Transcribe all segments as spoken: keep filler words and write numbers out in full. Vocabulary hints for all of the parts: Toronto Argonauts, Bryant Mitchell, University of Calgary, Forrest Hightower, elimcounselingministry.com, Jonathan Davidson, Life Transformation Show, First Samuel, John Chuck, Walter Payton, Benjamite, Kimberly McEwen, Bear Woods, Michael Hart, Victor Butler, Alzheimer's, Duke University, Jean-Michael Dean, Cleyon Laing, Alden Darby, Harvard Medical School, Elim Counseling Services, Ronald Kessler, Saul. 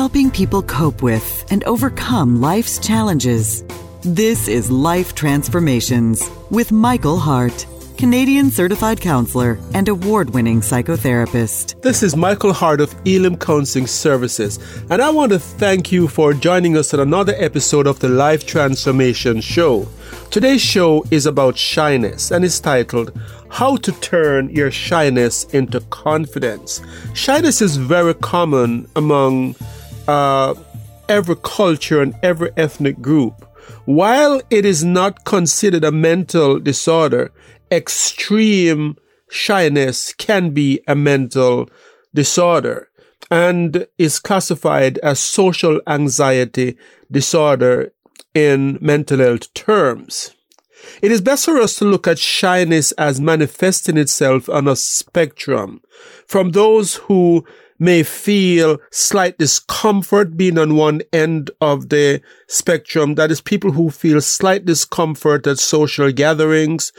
helping people cope with and overcome life's challenges. This is Life Transformations with Michael Hart, Canadian certified counselor and award-winning psychotherapist. This is Michael Hart of Elim Counseling Services, and I want to thank you for joining us on another episode of the Life Transformation Show. Today's show is about shyness and is titled, How to Turn Your Shyness into Confidence. Shyness is very common among uh, every culture and every ethnic group. While it is not considered a mental disorder, extreme shyness can be a mental disorder and is classified as social anxiety disorder in mental health terms. It is best for us to look at shyness as manifesting itself on a spectrum, from those who may feel slight discomfort being on one end of the spectrum, that is, people who feel slight discomfort at social gatherings,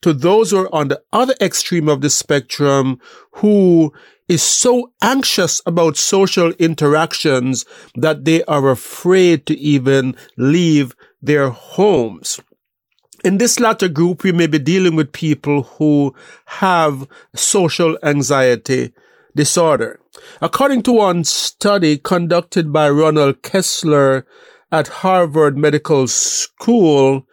to those who are on the other extreme of the spectrum, who is so anxious about social interactions that they are afraid to even leave their homes. In this latter group, we may be dealing with people who have social anxiety disorder. According to one study conducted by Ronald Kessler at Harvard Medical School,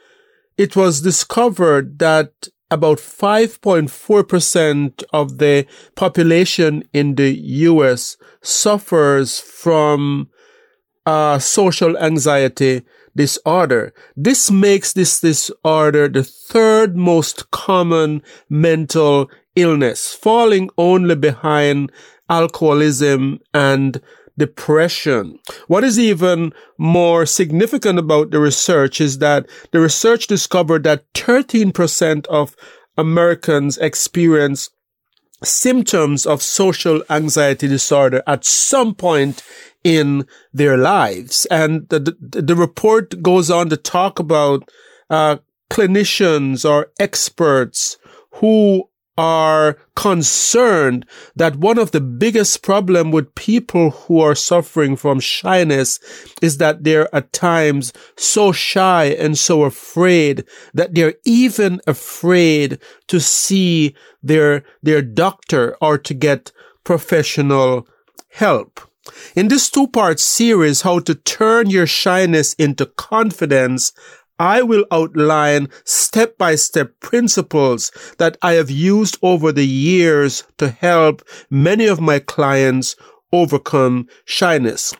it was discovered that about five point four percent of the population in the U S suffers from uh, social anxiety disorder. This makes this disorder the third most common mental illness, falling only behind alcoholism and depression. What is even more significant about the research is that the research discovered that thirteen percent of Americans experience symptoms of social anxiety disorder at some point in their lives. And the, the, the report goes on to talk about uh, clinicians or experts who are concerned that one of the biggest problem with people who are suffering from shyness is that they're at times so shy and so afraid that they're even afraid to see their, their doctor or to get professional help. In this two-part series, How to Turn Your Shyness into Confidence, I will outline step-by-step principles that I have used over the years to help many of my clients overcome shyness.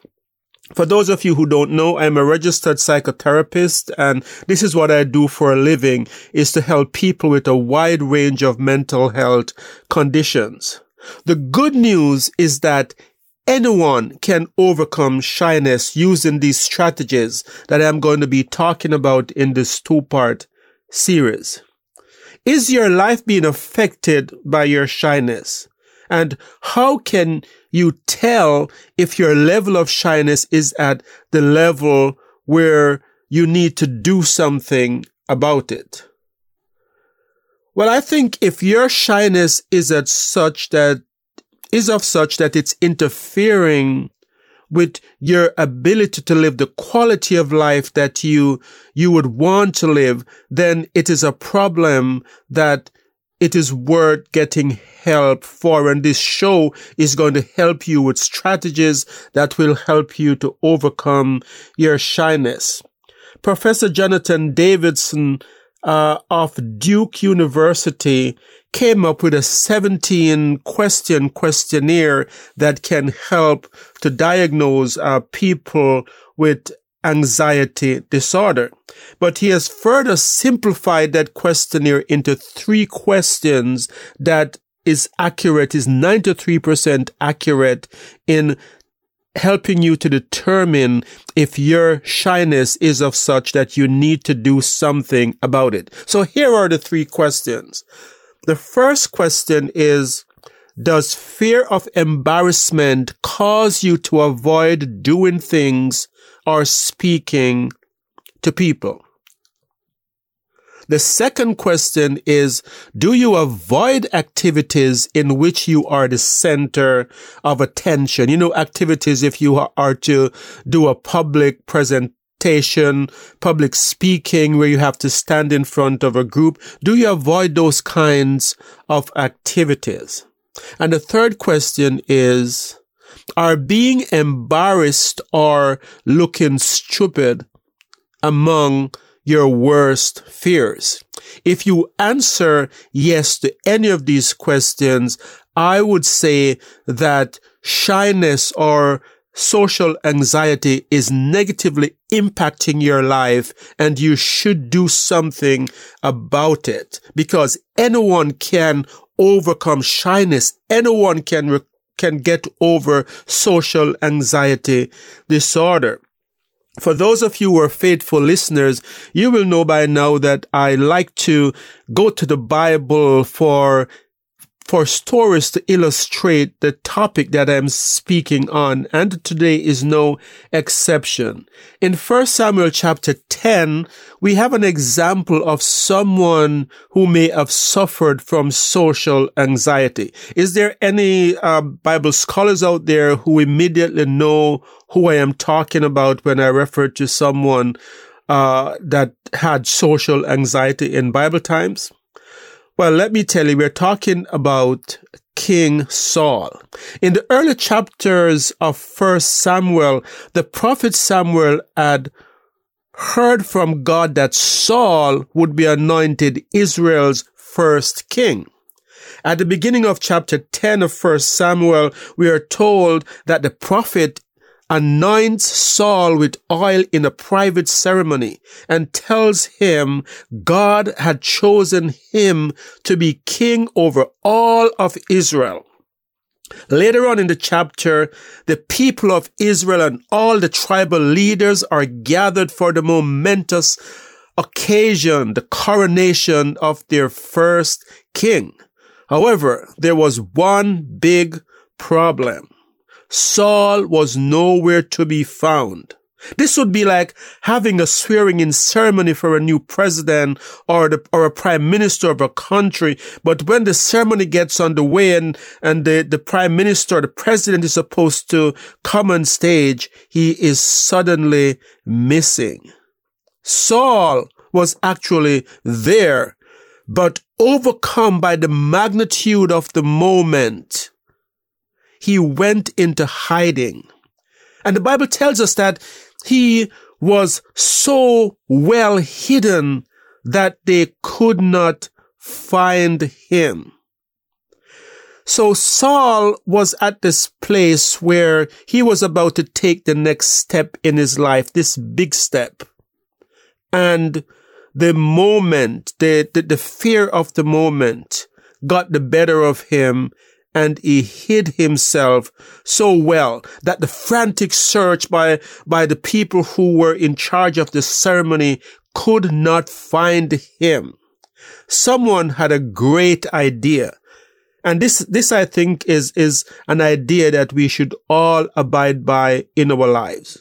For those of you who don't know, I'm a registered psychotherapist, and this is what I do for a living, is to help people with a wide range of mental health conditions. The good news is that anyone can overcome shyness using these strategies that I'm going to be talking about in this two-part series. Is your life being affected by your shyness? And how can you tell if your level of shyness is at the level where you need to do something about it? Well, I think if your shyness is at such that is of such that it's interfering with your ability to live the quality of life that you you would want to live, then it is a problem that it is worth getting help for. And this show is going to help you with strategies that will help you to overcome your shyness. Professor Jonathan Davidson Uh, of Duke University came up with a seventeen question questionnaire that can help to diagnose uh, people with anxiety disorder. But he has further simplified that questionnaire into three questions that is accurate, is ninety-three percent accurate in helping you to determine if your shyness is of such that you need to do something about it. So here are the three questions. The first question is, does fear of embarrassment cause you to avoid doing things or speaking to people? The second question is, do you avoid activities in which you are the center of attention? You know, activities, if you are to do a public presentation, public speaking, where you have to stand in front of a group. Do you avoid those kinds of activities? And the third question is, are being embarrassed or looking stupid among your worst fears? If you answer yes to any of these questions, I would say that shyness or social anxiety is negatively impacting your life, and you should do something about it, because anyone can overcome shyness. Anyone can re- can get over social anxiety disorder. For those of you who are faithful listeners, you will know by now that I like to go to the Bible for for stories to illustrate the topic that I'm speaking on, and today is no exception. In First Samuel chapter ten, we have an example of someone who may have suffered from social anxiety. Is there any uh, Bible scholars out there who immediately know who I am talking about when I refer to someone uh, that had social anxiety in Bible times? Well, let me tell you, we're talking about King Saul. In the early chapters of First Samuel, the prophet Samuel had heard from God that Saul would be anointed Israel's first king. At the beginning of chapter ten of First Samuel, we are told that the prophet anoints Saul with oil in a private ceremony and tells him God had chosen him to be king over all of Israel. Later on in the chapter, the people of Israel and all the tribal leaders are gathered for the momentous occasion, the coronation of their first king. However, there was one big problem. Saul was nowhere to be found. This would be like having a swearing-in ceremony for a new president or the, or a prime minister of a country. But when the ceremony gets underway and, and the, the prime minister, the president is supposed to come on stage, he is suddenly missing. Saul was actually there, but overcome by the magnitude of the moment, he went into hiding. And the Bible tells us that he was so well hidden that they could not find him. So Saul was at this place where he was about to take the next step in his life, this big step. And the moment, the, the, the fear of the moment got the better of him, and he hid himself so well that the frantic search by, by the people who were in charge of the ceremony could not find him. Someone had a great idea. And this, this I think is, is an idea that we should all abide by in our lives.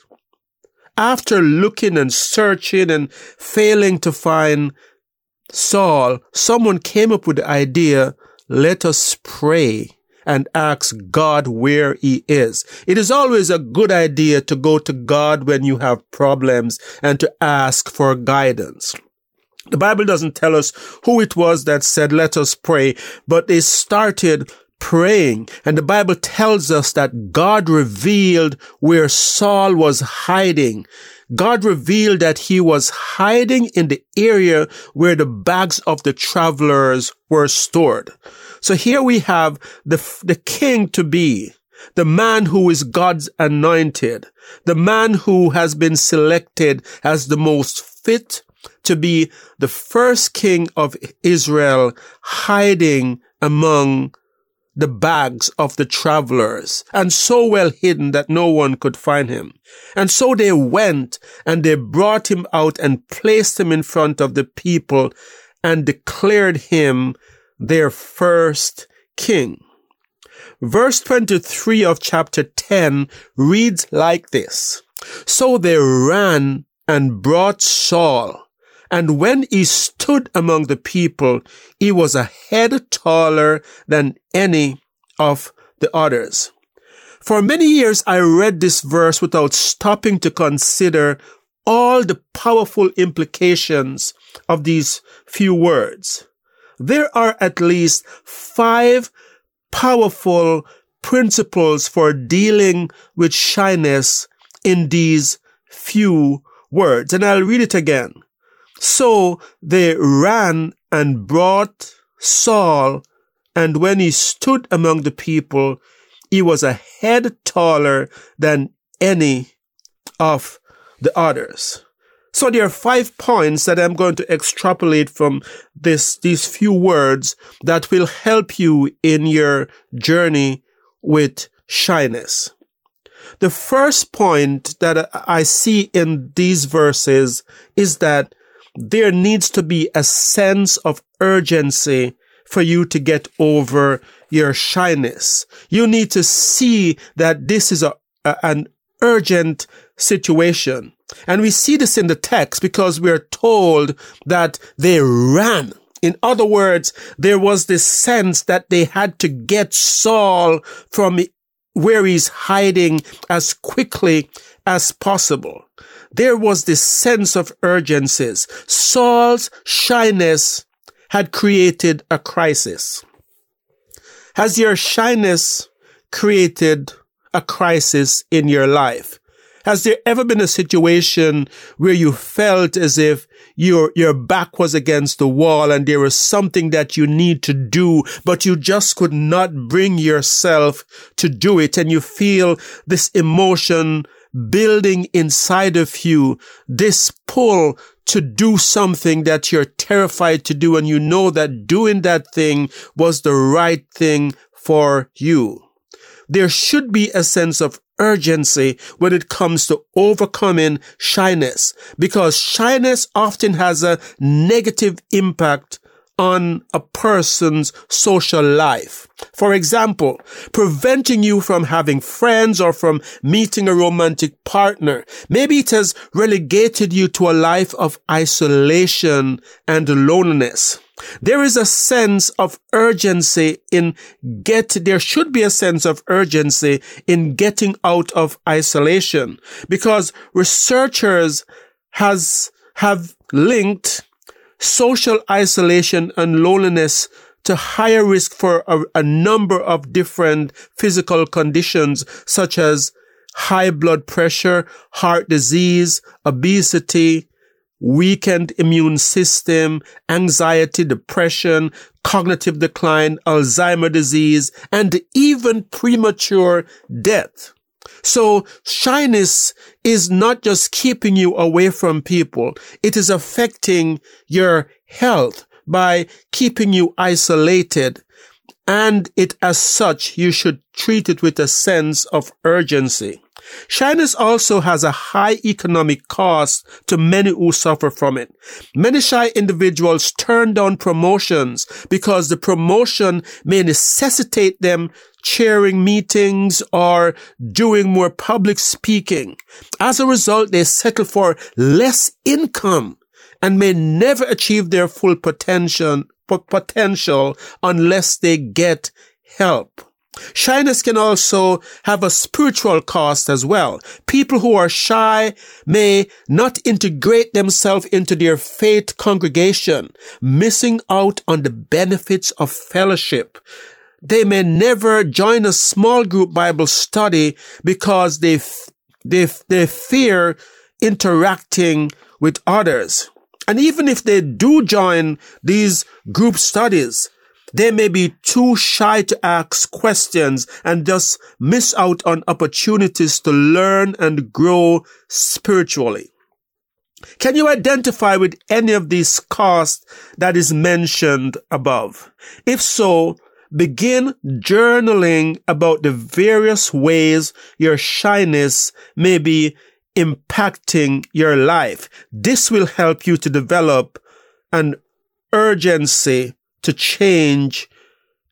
After looking and searching and failing to find Saul, someone came up with the idea, let us pray and ask God where he is. It is always a good idea to go to God when you have problems and to ask for guidance. The Bible doesn't tell us who it was that said, let us pray, but they started praying. And the Bible tells us that God revealed where Saul was hiding. God revealed that he was hiding in the area where the bags of the travelers were stored. So here we have the, the king-to-be, the man who is God's anointed, the man who has been selected as the most fit to be the first king of Israel, hiding among the bags of the travelers, and so well hidden that no one could find him. And so they went and they brought him out and placed him in front of the people and declared him their first king. Verse twenty-three of chapter ten reads like this. So they ran and brought Saul And when he stood among the people, he was a head taller than any of the others. For many years, I read this verse without stopping to consider all the powerful implications of these few words. There are at least five powerful principles for dealing with shyness in these few words. And I'll read it again. So they ran and brought Saul, and when he stood among the people, he was a head taller than any of the others. So there are five points that I'm going to extrapolate from this, these few words that will help you in your journey with shyness. The first point that I see in these verses is that there needs to be a sense of urgency for you to get over your shyness. You need to see that this is a, a, an urgent situation. And we see this in the text because we are told that they ran. In other words, there was this sense that they had to get Saul from where he's hiding as quickly as possible. There was this sense of urgencies. Saul's shyness had created a crisis. Has your shyness created a crisis in your life? Has there ever been a situation where you felt as if your, your back was against the wall and there was something that you need to do, but you just could not bring yourself to do it, and you feel this emotion building inside of you, this pull to do something that you're terrified to do, and you know that doing that thing was the right thing for you? There should be a sense of urgency when it comes to overcoming shyness, because shyness often has a negative impact on a person's social life. For example, preventing you from having friends or from meeting a romantic partner. Maybe it has relegated you to a life of isolation and loneliness. There is a sense of urgency in get, there should be a sense of urgency in getting out of isolation, because researchers has, have linked social isolation and loneliness to higher risk for a, a number of different physical conditions, such as high blood pressure, heart disease, obesity, weakened immune system, anxiety, depression, cognitive decline, Alzheimer's disease, and even premature death. So shyness is not just keeping you away from people. It is affecting your health by keeping you isolated. And it, as such, you should treat it with a sense of urgency. Shyness also has a high economic cost to many who suffer from it. Many shy individuals turn down promotions because the promotion may necessitate them chairing meetings or doing more public speaking. As a result, they settle for less income and may never achieve their full potential, potential unless they get help. Shyness can also have a spiritual cost as well. People who are shy may not integrate themselves into their faith congregation, missing out on the benefits of fellowship. They may never join a small group Bible study because they f- they f- they fear interacting with others. And even if they do join these group studies, they may be too shy to ask questions and thus miss out on opportunities to learn and grow spiritually. Can you identify with any of these costs that is mentioned above? If so, begin journaling about the various ways your shyness may be impacting your life. This will help you to develop an urgency to change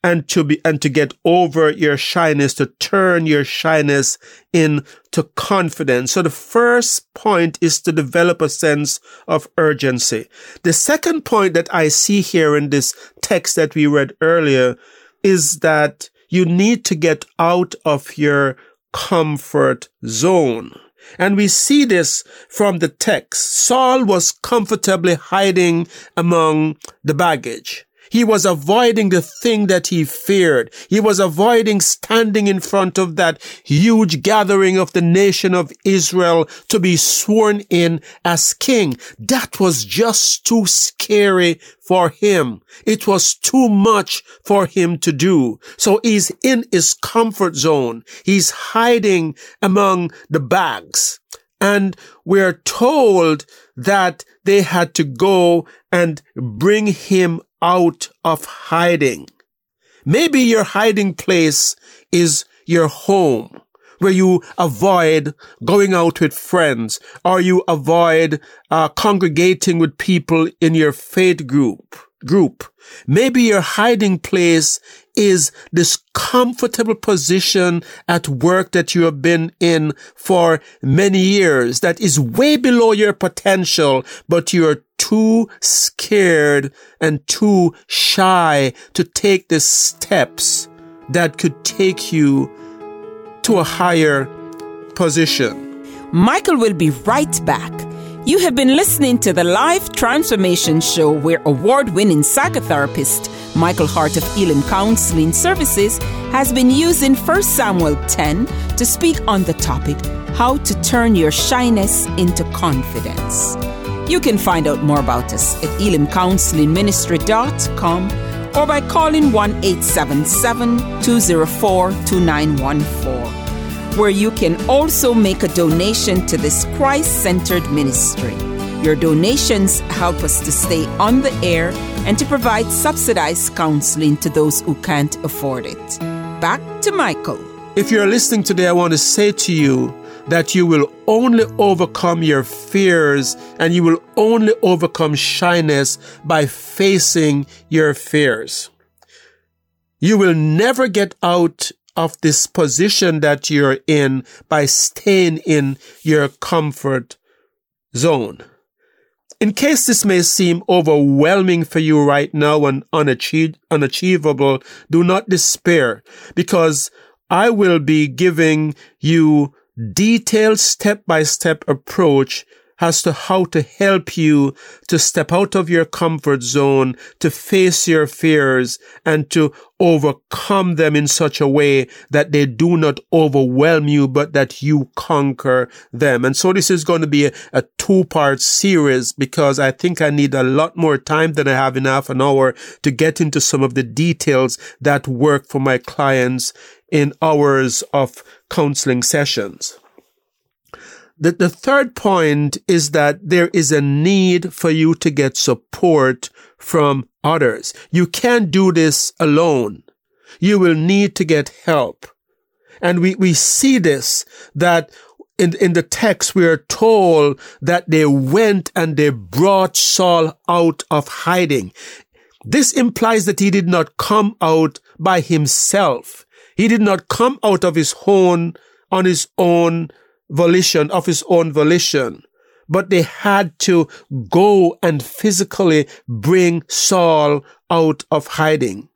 and to be, and to get over your shyness, to turn your shyness into confidence. So the first point is to develop a sense of urgency. The second point that I see here in this text that we read earlier is that you need to get out of your comfort zone. And we see this from the text. Saul was comfortably hiding among the baggage. He was avoiding the thing that he feared. He was avoiding standing in front of that huge gathering of the nation of Israel to be sworn in as king. That was just too scary for him. It was too much for him to do. So he's in his comfort zone. He's hiding among the bags. And we're told that they had to go and bring him out of hiding. Maybe your hiding place is your home, where you avoid going out with friends, or you avoid uh, congregating with people in your faith group. Group. Maybe your hiding place is this comfortable position at work that you have been in for many years that is way below your potential, but you're too scared and too shy to take the steps that could take you to a higher position. Michael will be right back. You have been listening to the Life Transformation Show, where award-winning psychotherapist Michael Hart of Elim Counseling Services has been using First Samuel ten to speak on the topic, how to turn your shyness into confidence. You can find out more about us at elim counseling ministry dot com or by calling one eight seven seven, two zero four, two nine one four. Where you can also make a donation to this Christ-centered ministry. Your donations help us to stay on the air and to provide subsidized counseling to those who can't afford it. Back to Michael. If you're listening today, I want to say to you that you will only overcome your fears and you will only overcome shyness by facing your fears. You will never get out of this position that you're in by staying in your comfort zone. In case this may seem overwhelming for you right now and unachieve- unachievable, do not despair, because I will be giving you detailed step-by-step approach as to how to help you to step out of your comfort zone, to face your fears, and to overcome them in such a way that they do not overwhelm you, but that you conquer them. And so this is going to be a, a two-part series, because I think I need a lot more time than I have in half an hour to get into some of the details that work for my clients in hours of counseling sessions. The, the third point is that there is a need for you to get support from others. You can't do this alone. You will need to get help. And we, we see this, that in, in the text we are told that they went and they brought Saul out of hiding. This implies that he did not come out by himself. He did not come out of his own, on his own volition, of his own volition, but they had to go and physically bring Saul out of hiding.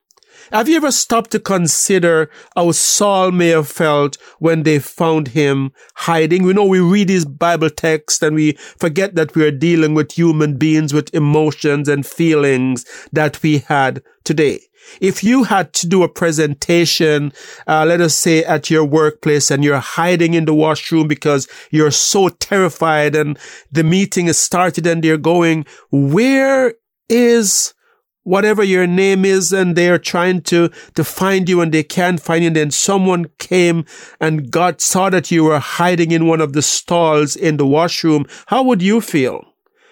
Have you ever stopped to consider how Saul may have felt when they found him hiding? We know we read these Bible texts and we forget that we are dealing with human beings with emotions and feelings that we had today. If you had to do a presentation, uh, let us say at your workplace, and you're hiding in the washroom because you're so terrified and the meeting has started and they're going, where is whatever your name is, and they're trying to, to find you and they can't find you. And then someone came and God saw that you were hiding in one of the stalls in the washroom. How would you feel?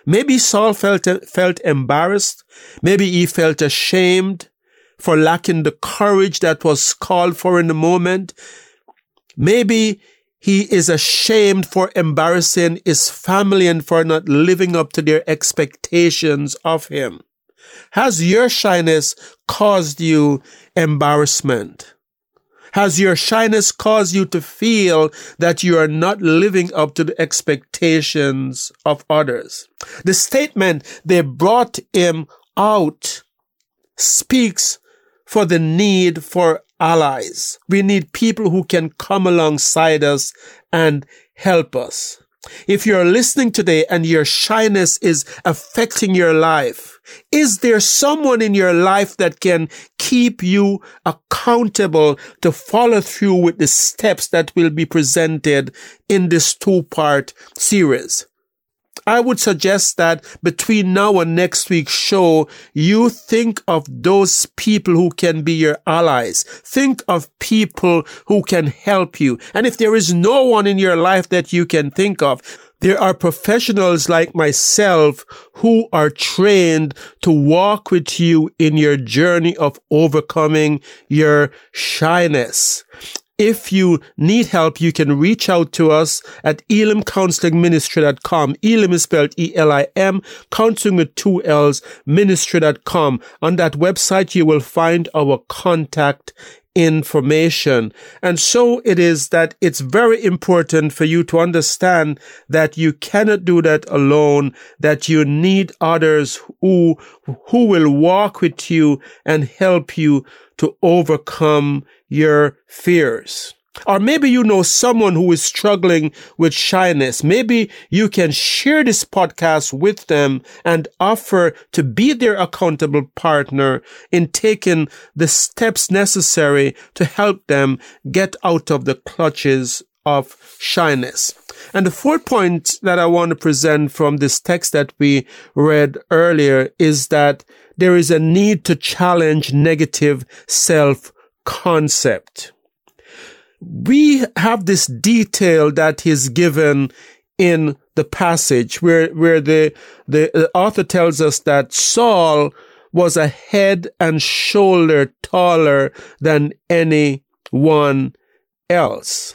Maybe Saul felt, felt embarrassed. Maybe he felt ashamed for lacking the courage that was called for in the moment. Maybe he is ashamed for embarrassing his family and for not living up to their expectations of him. Has your shyness caused you embarrassment? Has your shyness caused you to feel that you are not living up to the expectations of others? The statement, "They brought him out," speaks for the need for allies. We need people who can come alongside us and help us. If you're listening today and your shyness is affecting your life, is there someone in your life that can keep you accountable to follow through with the steps that will be presented in this two-part series? I would suggest that between now and next week's show, you think of those people who can be your allies. Think of people who can help you. And if there is no one in your life that you can think of, there are professionals like myself who are trained to walk with you in your journey of overcoming your shyness. If you need help, you can reach out to us at elim counseling ministry dot com. Elim is spelled E L I M, counseling with two L's, ministry dot com. On that website, you will find our contact information. And so it is that it's very important for you to understand that you cannot do that alone, that you need others who, who will walk with you and help you to overcome your fears. Or maybe you know someone who is struggling with shyness. Maybe you can share this podcast with them and offer to be their accountable partner in taking the steps necessary to help them get out of the clutches of shyness. And the fourth point that I want to present from this text that we read earlier is that there is a need to challenge negative self-concept. We have this detail that is given in the passage where, where the, the, the author tells us that Saul was a head and shoulder taller than anyone else.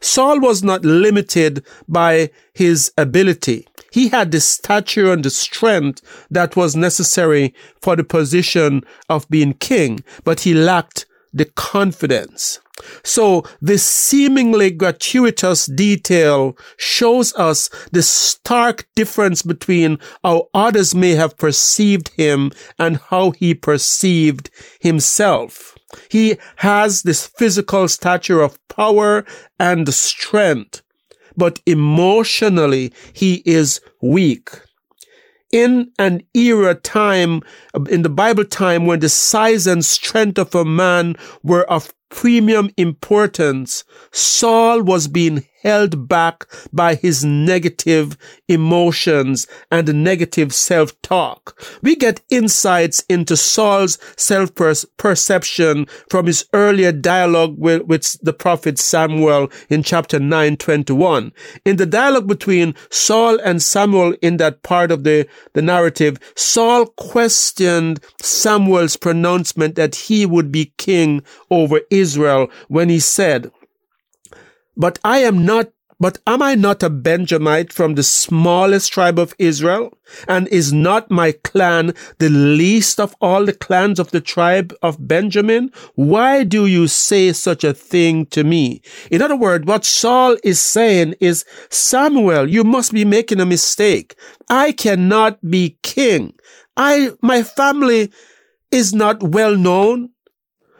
Saul was not limited by his ability. He had the stature and the strength that was necessary for the position of being king, but he lacked the confidence. So this seemingly gratuitous detail shows us the stark difference between how others may have perceived him and how he perceived himself. He has this physical stature of power and strength, but emotionally he is weak. In an era time, in the Bible time, when the size and strength of a man were of premium importance, Saul was being held back by his negative emotions and negative self-talk. We get insights into Saul's self-perception from his earlier dialogue with, with the prophet Samuel in chapter nine twenty-one. In the dialogue between Saul and Samuel in that part of the, the narrative, Saul questioned Samuel's pronouncement that he would be king over Israel when he said, But I am not, but am I not a Benjamite from the smallest tribe of Israel? And is not my clan the least of all the clans of the tribe of Benjamin? Why do you say such a thing to me? In other words, what Saul is saying is, Samuel, you must be making a mistake. I cannot be king. I, my family is not well known.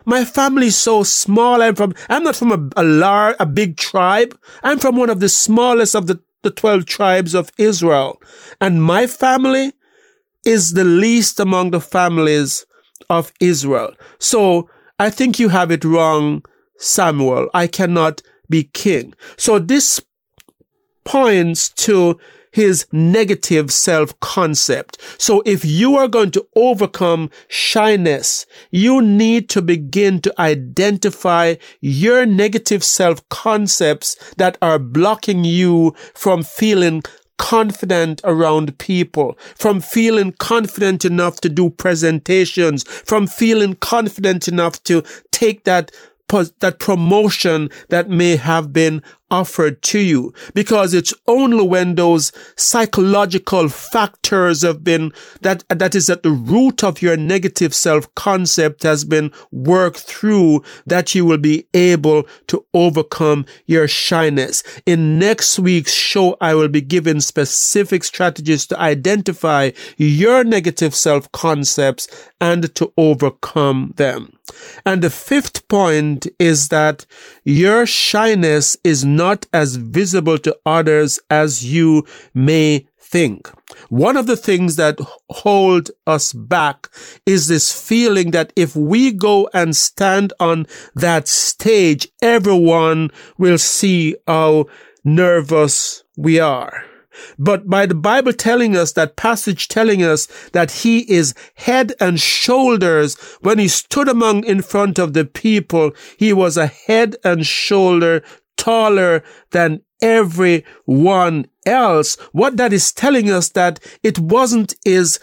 My family is so small. I'm from, I'm not from a, a large, a big tribe. I'm from one of the smallest of the, the twelve tribes of Israel. And my family is the least among the families of Israel. So I think you have it wrong, Samuel. I cannot be king. So this points to his negative self-concept. So if you are going to overcome shyness, you need to begin to identify your negative self-concepts that are blocking you from feeling confident around people, from feeling confident enough to do presentations, from feeling confident enough to take that that promotion that may have been offered to you, because it's only when those psychological factors have been, that that is at the root of your negative self-concept has been worked through, that you will be able to overcome your shyness. In next week's show, I will be giving specific strategies to identify your negative self-concepts and to overcome them. And the fifth point is that your shyness is not as visible to others as you may think. One of the things that hold us back is this feeling that if we go and stand on that stage, everyone will see how nervous we are. But by the Bible telling us, that passage telling us that he is head and shoulders, when he stood among in front of the people, he was a head and shoulder taller than everyone else. What that is telling us that it wasn't his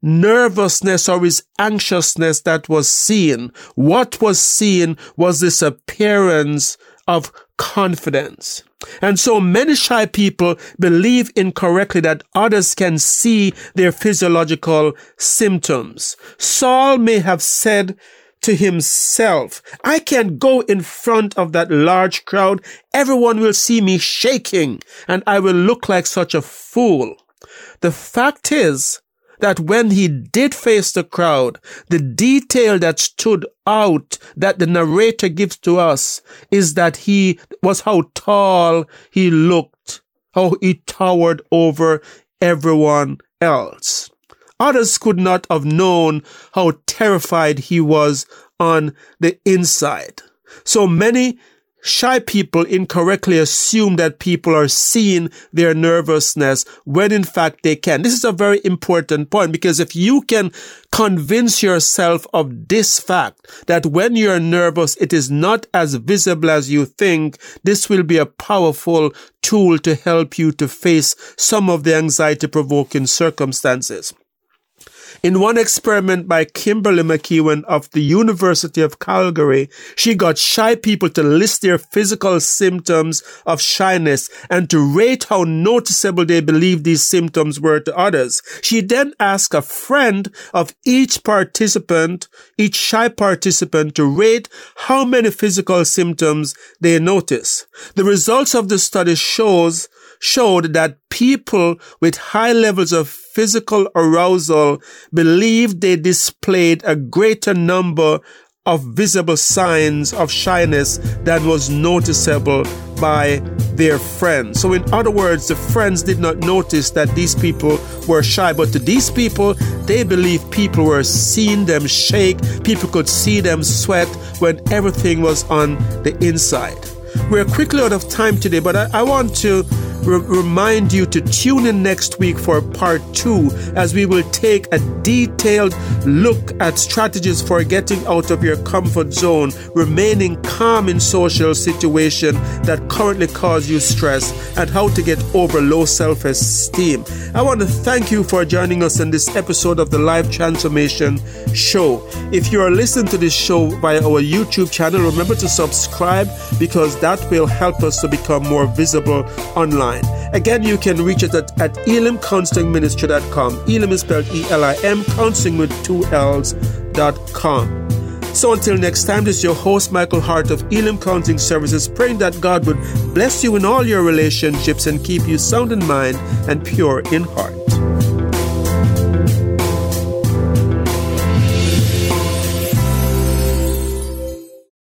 nervousness or his anxiousness that was seen. What was seen was this appearance of confidence. And so many shy people believe incorrectly that others can see their physiological symptoms. Saul may have said to himself, I can't go in front of that large crowd. Everyone will see me shaking and I will look like such a fool. The fact is that when he did face the crowd, the detail that stood out that the narrator gives to us is that he was how tall he looked, how he towered over everyone else. Others could not have known how terrified he was on the inside. So many shy people incorrectly assume that people are seeing their nervousness when in fact they can. This is a very important point, because if you can convince yourself of this fact, that when you're nervous, it is not as visible as you think, this will be a powerful tool to help you to face some of the anxiety-provoking circumstances. In one experiment by Kimberly McEwen of the University of Calgary, she got shy people to list their physical symptoms of shyness and to rate how noticeable they believed these symptoms were to others. She then asked a friend of each participant, each shy participant, to rate how many physical symptoms they noticed. The results of the study shows showed that people with high levels of physical arousal believed they displayed a greater number of visible signs of shyness than was noticeable by their friends. So in other words, the friends did not notice that these people were shy, but to these people, they believed people were seeing them shake, people could see them sweat when everything was on the inside. We're quickly out of time today, but I, I want to remind you to tune in next week for part two, as we will take a detailed look at strategies for getting out of your comfort zone, remaining calm in social situations that currently cause you stress, and how to get over low self-esteem. I want to thank you for joining us in this episode of the Life Transformation Show. If you are listening to this show via our YouTube channel, remember to subscribe, because that will help us to become more visible online. Again, you can reach us at, at elim counseling ministry dot com. Elim is spelled E L I M, counseling with two L's, dot com. So until next time, this is your host, Michael Hart of Elim Counseling Services, praying that God would bless you in all your relationships and keep you sound in mind and pure in heart.